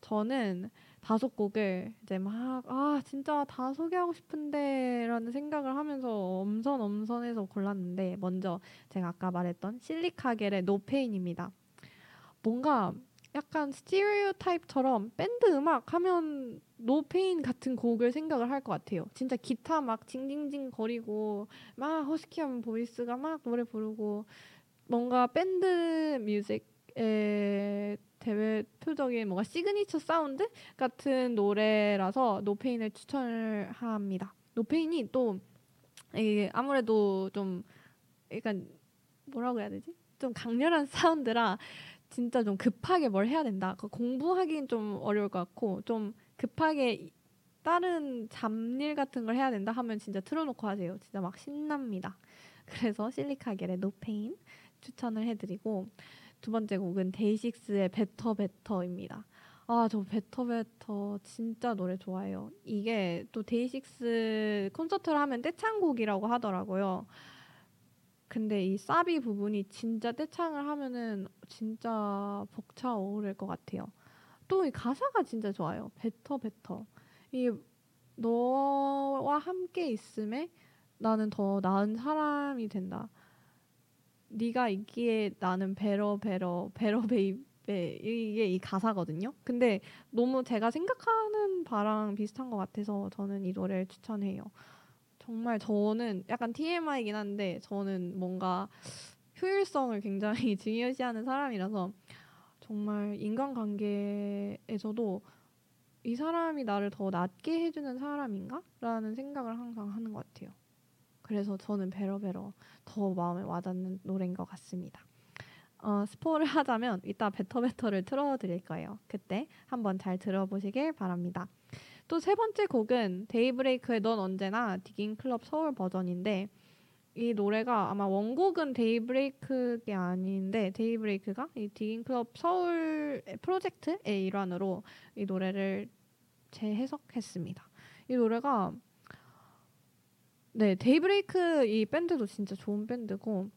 저는 다섯 곡을 이제 막 아 진짜 다 소개하고 싶은데 라는 생각을 하면서 엄선엄선해서 골랐는데 먼저 제가 아까 말했던 실리카겔의 노페인입니다. 뭔가 약간 스테레오타입처럼 밴드 음악 하면 노페인 같은 곡을 생각을 할 것 같아요. 진짜 기타 막 징징징 거리고 막 허스키한 보이스가 막 노래 부르고 뭔가 밴드 뮤직의 대표적인 뭔가 시그니처 사운드 같은 노래라서 노페인을 추천을 합니다. 노페인이 또 이게 아무래도 좀 약간 뭐라고 해야 되지? 좀 강렬한 사운드라 진짜 좀 급하게 뭘 해야 된다. 공부하기는 좀 어려울 것 같고 좀 급하게 다른 잡일 같은 걸 해야 된다 하면 진짜 틀어놓고 하세요. 진짜 막 신납니다. 그래서 실리카겔의 노페인 추천을 해드리고 두 번째 곡은 데이식스의 베터 베터입니다. 아, 저 베터 베터 진짜 노래 좋아해요. 이게 또 데이식스 콘서트를 하면 떼창곡이라고 하더라고요. 근데 이 사비 부분이 진짜 떼창을 하면은 진짜 벅차 어우를 것 같아요. 또 이 가사가 진짜 좋아요. 베터 베터. 이게 너와 함께 있음에 나는 더 나은 사람이 된다. 네가 있기에 나는 베러 베러 베러 베이베 이게 이 가사거든요. 근데 너무 제가 생각하는 바랑 비슷한 것 같아서 저는 이 노래를 추천해요. 정말 저는 약간 티엠아이이긴 한데 저는 뭔가 효율성을 굉장히 중요시하는 사람이라서 정말 인간관계에서도 이 사람이 나를 더 낫게 해주는 사람인가? 라는 생각을 항상 하는 것 같아요. 그래서 저는 베러베러 더 마음에 와닿는 노래인 것 같습니다. 어, 스포를 하자면 이따 베터베터를 틀어드릴 거예요. 그때 한번 잘 들어보시길 바랍니다. 또 세 번째 곡은 데이브레이크의 넌 언제나 디깅클럽 서울 버전인데 이 노래가 아마 원곡은 데이브레이크가 아닌데 데이브레이크가 이 디깅클럽 서울 프로젝트의 일환으로 이 노래를 재해석했습니다. 이 노래가 네, 데이브레이크 이 밴드도 진짜 좋은 밴드고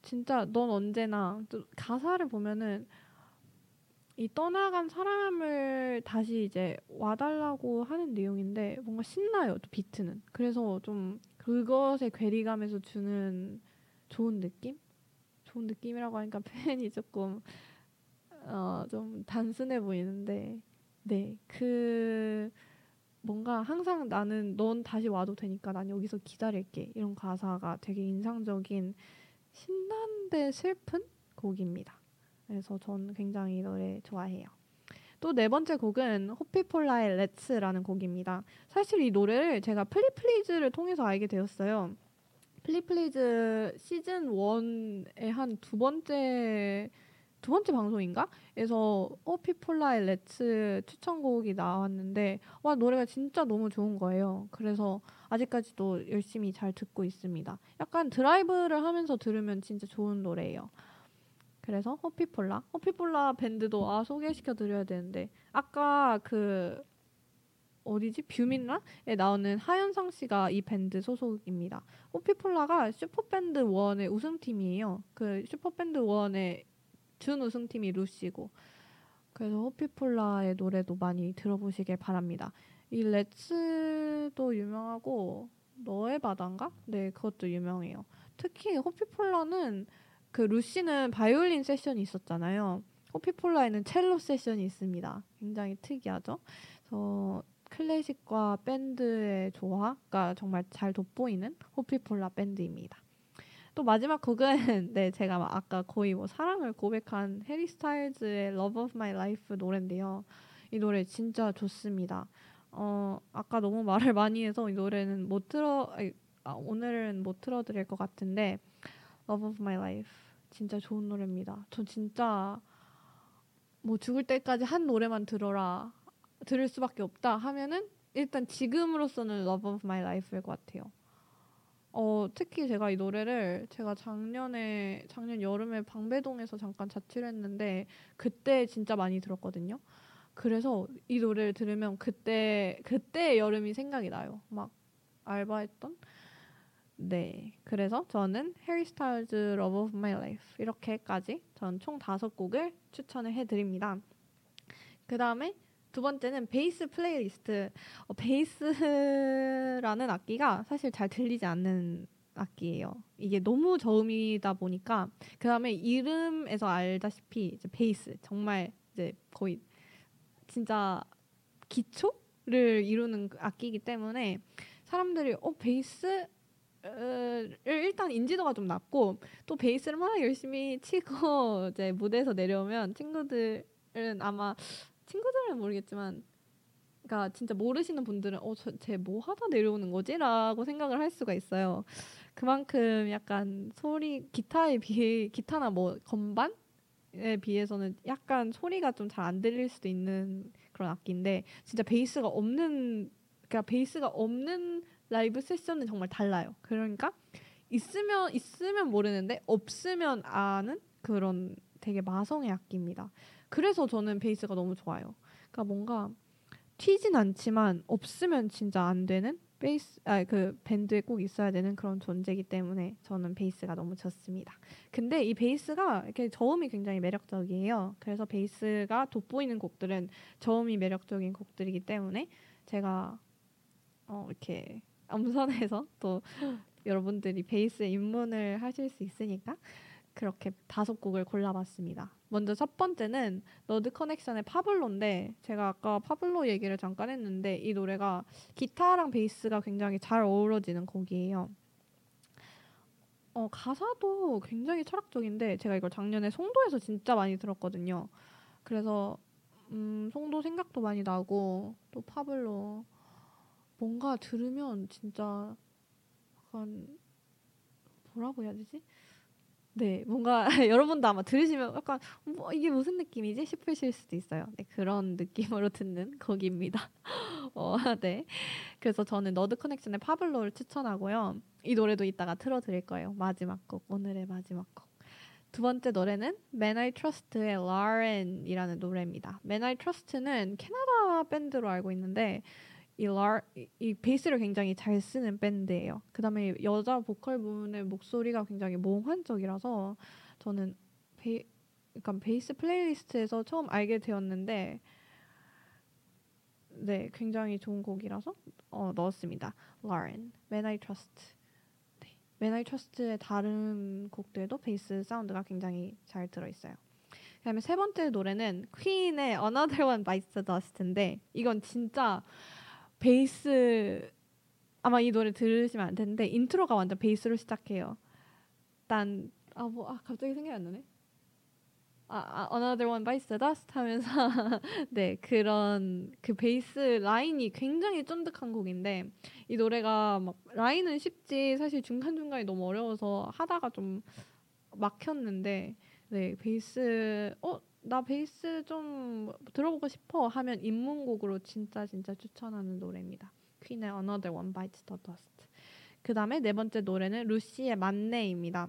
진짜 넌 언제나 가사를 보면은 이 떠나간 사람을 다시 이제 와달라고 하는 내용인데 뭔가 신나요. 또 비트는. 그래서 좀 그것의 괴리감에서 주는 좋은 느낌? 좋은 느낌이라고 하니까 팬이 조금 어, 좀 단순해 보이는데 네, 그 뭔가 항상 나는 넌 다시 와도 되니까 난 여기서 기다릴게 이런 가사가 되게 인상적인 신난데 슬픈 곡입니다. 그래서 전 굉장히 이 노래 좋아해요. 또 네 번째 곡은 호피폴라의 렛츠라는 곡입니다. 사실 이 노래를 제가 플리 플리즈를 통해서 알게 되었어요. 플리 플리즈 시즌 일의 한 두 번째 두 번째 방송인가? 에서 호피폴라의 렛츠 추천곡이 나왔는데 와 노래가 진짜 너무 좋은 거예요. 그래서 아직까지도 열심히 잘 듣고 있습니다. 약간 드라이브를 하면서 들으면 진짜 좋은 노래예요. 그래서 호피폴라, 호피폴라 밴드도 아 소개시켜드려야 되는데 아까 그 어디지? 뷰민라에 나오는 하연상 씨가 이 밴드 소속입니다. 호피폴라가 슈퍼밴드 일의 우승팀이에요. 그 슈퍼밴드 일의 준우승팀이 루시고 그래서 호피폴라의 노래도 많이 들어보시길 바랍니다. 이 렛츠도 유명하고 너의 바다인가? 네, 그것도 유명해요. 특히 호피폴라는 그 루시는 바이올린 세션이 있었잖아요. 호피폴라에는 첼로 세션이 있습니다. 굉장히 특이하죠. 그래서 클래식과 밴드의 조화가 정말 잘 돋보이는 호피폴라 밴드입니다. 또 마지막 곡은 네 제가 막 아까 거의 뭐 사랑을 고백한 해리스타일즈의 Love of My Life 노래인데요. 이 노래 진짜 좋습니다. 어 아까 너무 말을 많이 해서 이 노래는 못 틀어 아, 오늘은 못 틀어드릴 것 같은데 Love of My Life 진짜 좋은 노래입니다. 저 진짜 뭐 죽을 때까지 한 노래만 들어라 들을 수밖에 없다 하면은 일단 지금으로서는 Love of My Life일 것 같아요. 어 특히 제가 이 노래를 제가 작년에 작년 여름에 방배동에서 잠깐 자취를 했는데 그때 진짜 많이 들었거든요. 그래서 이 노래를 들으면 그때 그때 여름이 생각이 나요. 막 알바했던 네, 그래서 저는 해리스타일즈 Love of My Life 이렇게까지 전 총 다섯 곡을 추천을 해드립니다. 그 다음에 두 번째는 베이스 플레이리스트. 어, 베이스라는 악기가 사실 잘 들리지 않는 악기예요. 이게 너무 저음이다 보니까 그 다음에 이름에서 알다시피 이제 베이스 정말 이제 거의 진짜 기초를 이루는 악기이기 때문에 사람들이 어 베이스 일단 인지도가 좀 낮고 또 베이스를 막 열심히 치고 이제 무대에서 내려오면 친구들은 아마 친구들은 모르겠지만 그러니까 진짜 모르시는 분들은 어, 쟤 뭐 하다 내려오는 거지? 라고 생각을 할 수가 있어요. 그만큼 약간 소리 기타에 비해 기타나 뭐 건반에 비해서는 약간 소리가 좀 잘 안 들릴 수도 있는 그런 악기인데 진짜 베이스가 없는 그러니까 베이스가 없는 라이브 세션은 정말 달라요. 그러니까 있으면 있으면 모르는데 없으면 아는 그런 되게 마성의 악기입니다. 그래서 저는 베이스가 너무 좋아요. 그러니까 뭔가 튀진 않지만 없으면 진짜 안 되는 베이스, 아 그 밴드에 꼭 있어야 되는 그런 존재이기 때문에 저는 베이스가 너무 좋습니다. 근데 이 베이스가 이렇게 저음이 굉장히 매력적이에요. 그래서 베이스가 돋보이는 곡들은 저음이 매력적인 곡들이기 때문에 제가 어 이렇게 엄선해서 또 여러분들이 베이스에 입문을 하실 수 있으니까 그렇게 다섯 곡을 골라봤습니다. 먼저 첫 번째는 너드 커넥션의 파블로인데 제가 아까 파블로 얘기를 잠깐 했는데 이 노래가 기타랑 베이스가 굉장히 잘 어우러지는 곡이에요. 어, 가사도 굉장히 철학적인데 제가 이걸 작년에 송도에서 진짜 많이 들었거든요. 그래서 음, 송도 생각도 많이 나고 또 파블로 뭔가 들으면 진짜 약간 뭐라고 해야 되지? 네, 뭔가 여러분도 아마 들으시면 약간 뭐 이게 무슨 느낌이지 싶으실 수도 있어요. 네, 그런 느낌으로 듣는 곡입니다. 어, 네. 그래서 저는 너드 커넥션의 파블로를 추천하고요. 이 노래도 이따가 틀어드릴 거예요. 마지막 곡, 오늘의 마지막 곡. 두 번째 노래는 Man I Trust의 Lauren이라는 노래입니다. Man I Trust는 캐나다 밴드로 알고 있는데 이, 라, 이 베이스를 굉장히 잘 쓰는 밴드예요. 그 다음에 여자 보컬 부분의 목소리가 굉장히 몽환적이라서 저는 베이, 그러니까 베이스 플레이리스트에서 처음 알게 되었는데 네, 굉장히 좋은 곡이라서 어, 넣었습니다. Lauren, Man I Trust. 네, Man I Trust의 다른 곡들도 베이스 사운드가 굉장히 잘 들어있어요. 그 다음에 세 번째 노래는 퀸의 Another One Bites the Dust인데 이건 진짜 베이스 아마 이 노래 들으시면 안 되는데 인트로가 완전 베이스로 시작해요. 딴 아 뭐 아 갑자기 생각이 안 나네. 아, 아 Another One Bites the Dust 하면서 네 그런 그 베이스 라인이 굉장히 쫀득한 곡인데 이 노래가 막 라인은 쉽지 사실 중간 중간이 너무 어려워서 하다가 좀 막혔는데 네 베이스 어 나 베이스 좀 들어보고 싶어 하면 입문곡으로 진짜 진짜 추천하는 노래입니다. 퀸의 Another One Bites the Dust. 그 다음에 네 번째 노래는 루시의 만네입니다.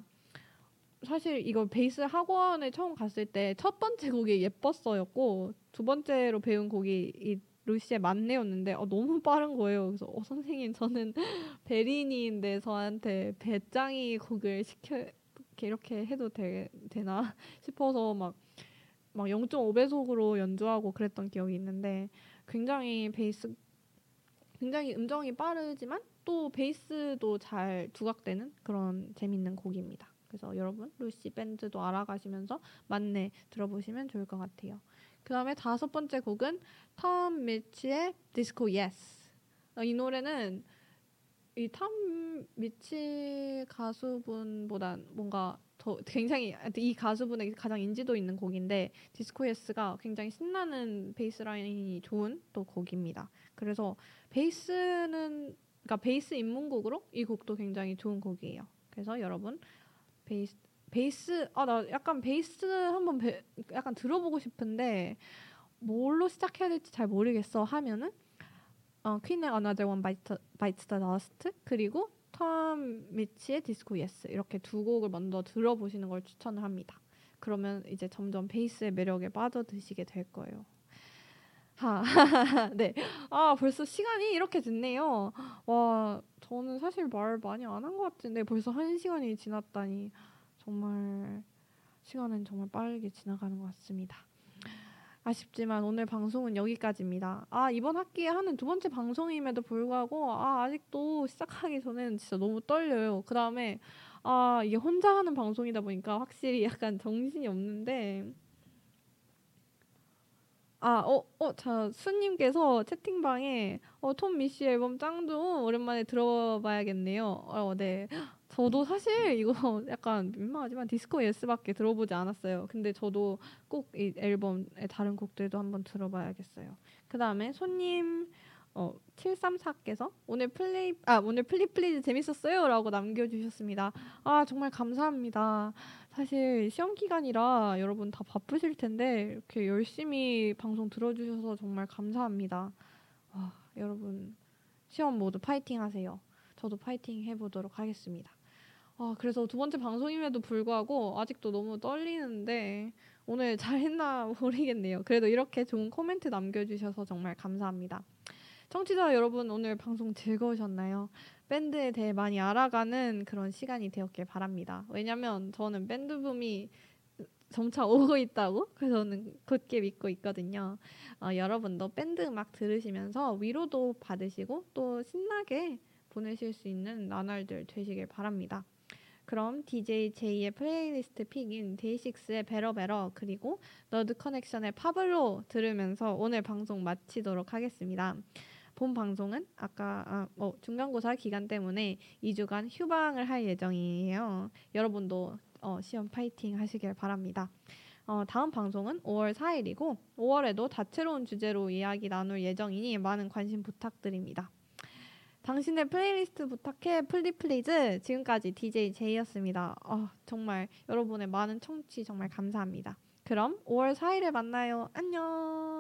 사실 이거 베이스 학원에 처음 갔을 때 첫 번째 곡이 예뻤어였고 두 번째로 배운 곡이 이 루시의 만네였는데 어, 너무 빠른 거예요. 그래서 어, 선생님 저는 베린이인데 저한테 배짱이 곡을 시켜 이렇게, 이렇게 해도 되, 되나 싶어서 막 막 영 점 오 배속으로 연주하고 그랬던 기억이 있는데 굉장히 베이스 굉장히 음정이 빠르지만 또 베이스도 잘 두각되는 그런 재밌는 곡입니다. 그래서 여러분 루시 밴드도 알아가시면서 만내 들어보시면 좋을 것 같아요. 그 다음에 다섯 번째 곡은 톰 미치의 디스코 예스. 이 노래는 이 톰 미치 가수분보단 뭔가 더 굉장히 이 가수분의 가장 인지도 있는 곡인데 디스코 예스가 굉장히 신나는 베이스 라인이 좋은 또 곡입니다. 그래서 베이스는 그러니까 베이스 입문곡으로 이 곡도 굉장히 좋은 곡이에요. 그래서 여러분 베이스 베이스 아 나 약간 베이스 한번 배, 약간 들어보고 싶은데 뭘로 시작해야 될지 잘 모르겠어 하면은 어, 퀸의 Another One Bites the Dust 그리고 톰 미치의 디스코 예스 이렇게 두 곡을 먼저 들어보시는 걸 추천을 합니다. 그러면 이제 점점 베이스의 매력에 빠져드시게 될 거예요. 하, 네, 아 벌써 시간이 이렇게 됐네요. 와, 저는 사실 말 많이 안 한 것 같은데 벌써 한 시간이 지났다니 정말 시간은 정말 빠르게 지나가는 것 같습니다. 아쉽지만 오늘 방송은 여기까지입니다. 아 이번 학기에 하는 두 번째 방송임에도 불구하고 아 아직도 시작하기 전에는 진짜 너무 떨려요. 그 다음에 아 이게 혼자 하는 방송이다 보니까 확실히 약간 정신이 없는데 아, 어, 어, 자, 수님께서 채팅방에 어, 톰 미씨 앨범 짱 좀 오랜만에 들어봐야겠네요. 어, 네. 저도 사실 이거 약간 민망하지만 디스코 예스밖에 들어보지 않았어요. 근데 저도 꼭 이 앨범의 다른 곡들도 한번 들어봐야겠어요. 그 다음에 손님 어, 칠삼사께서 오늘 플리 아 오늘 플리 플리즈 재밌었어요라고 남겨주셨습니다. 아 정말 감사합니다. 사실 시험 기간이라 여러분 다 바쁘실 텐데 이렇게 열심히 방송 들어주셔서 정말 감사합니다. 와, 여러분 시험 모두 파이팅하세요. 저도 파이팅 해보도록 하겠습니다. 아, 그래서 두 번째 방송임에도 불구하고 아직도 너무 떨리는데 오늘 잘했나 모르겠네요. 그래도 이렇게 좋은 코멘트 남겨주셔서 정말 감사합니다. 청취자 여러분, 오늘 방송 즐거우셨나요? 밴드에 대해 많이 알아가는 그런 시간이 되었길 바랍니다. 왜냐면 저는 밴드 붐이 점차 오고 있다고 그래서 저는 굳게 믿고 있거든요. 어, 여러분도 밴드 음악 들으시면서 위로도 받으시고 또 신나게 보내실 수 있는 나날들 되시길 바랍니다. 그럼 디제이제이의 플레이리스트 픽인 데이식스의 베러베러 그리고 너드 커넥션의 파블로 들으면서 오늘 방송 마치도록 하겠습니다. 본 방송은 아까 아, 어, 중간고사 기간 때문에 이 주간 휴방을 할 예정이에요. 여러분도 어, 시험 파이팅 하시길 바랍니다. 어, 다음 방송은 오월 사일이고 오월에도 다채로운 주제로 이야기 나눌 예정이니 많은 관심 부탁드립니다. 당신의 플레이리스트 부탁해 플리 플리즈. 지금까지 디제이제이였습니다. 어, 정말 여러분의 많은 청취 정말 감사합니다. 그럼 오월 사일에 만나요. 안녕.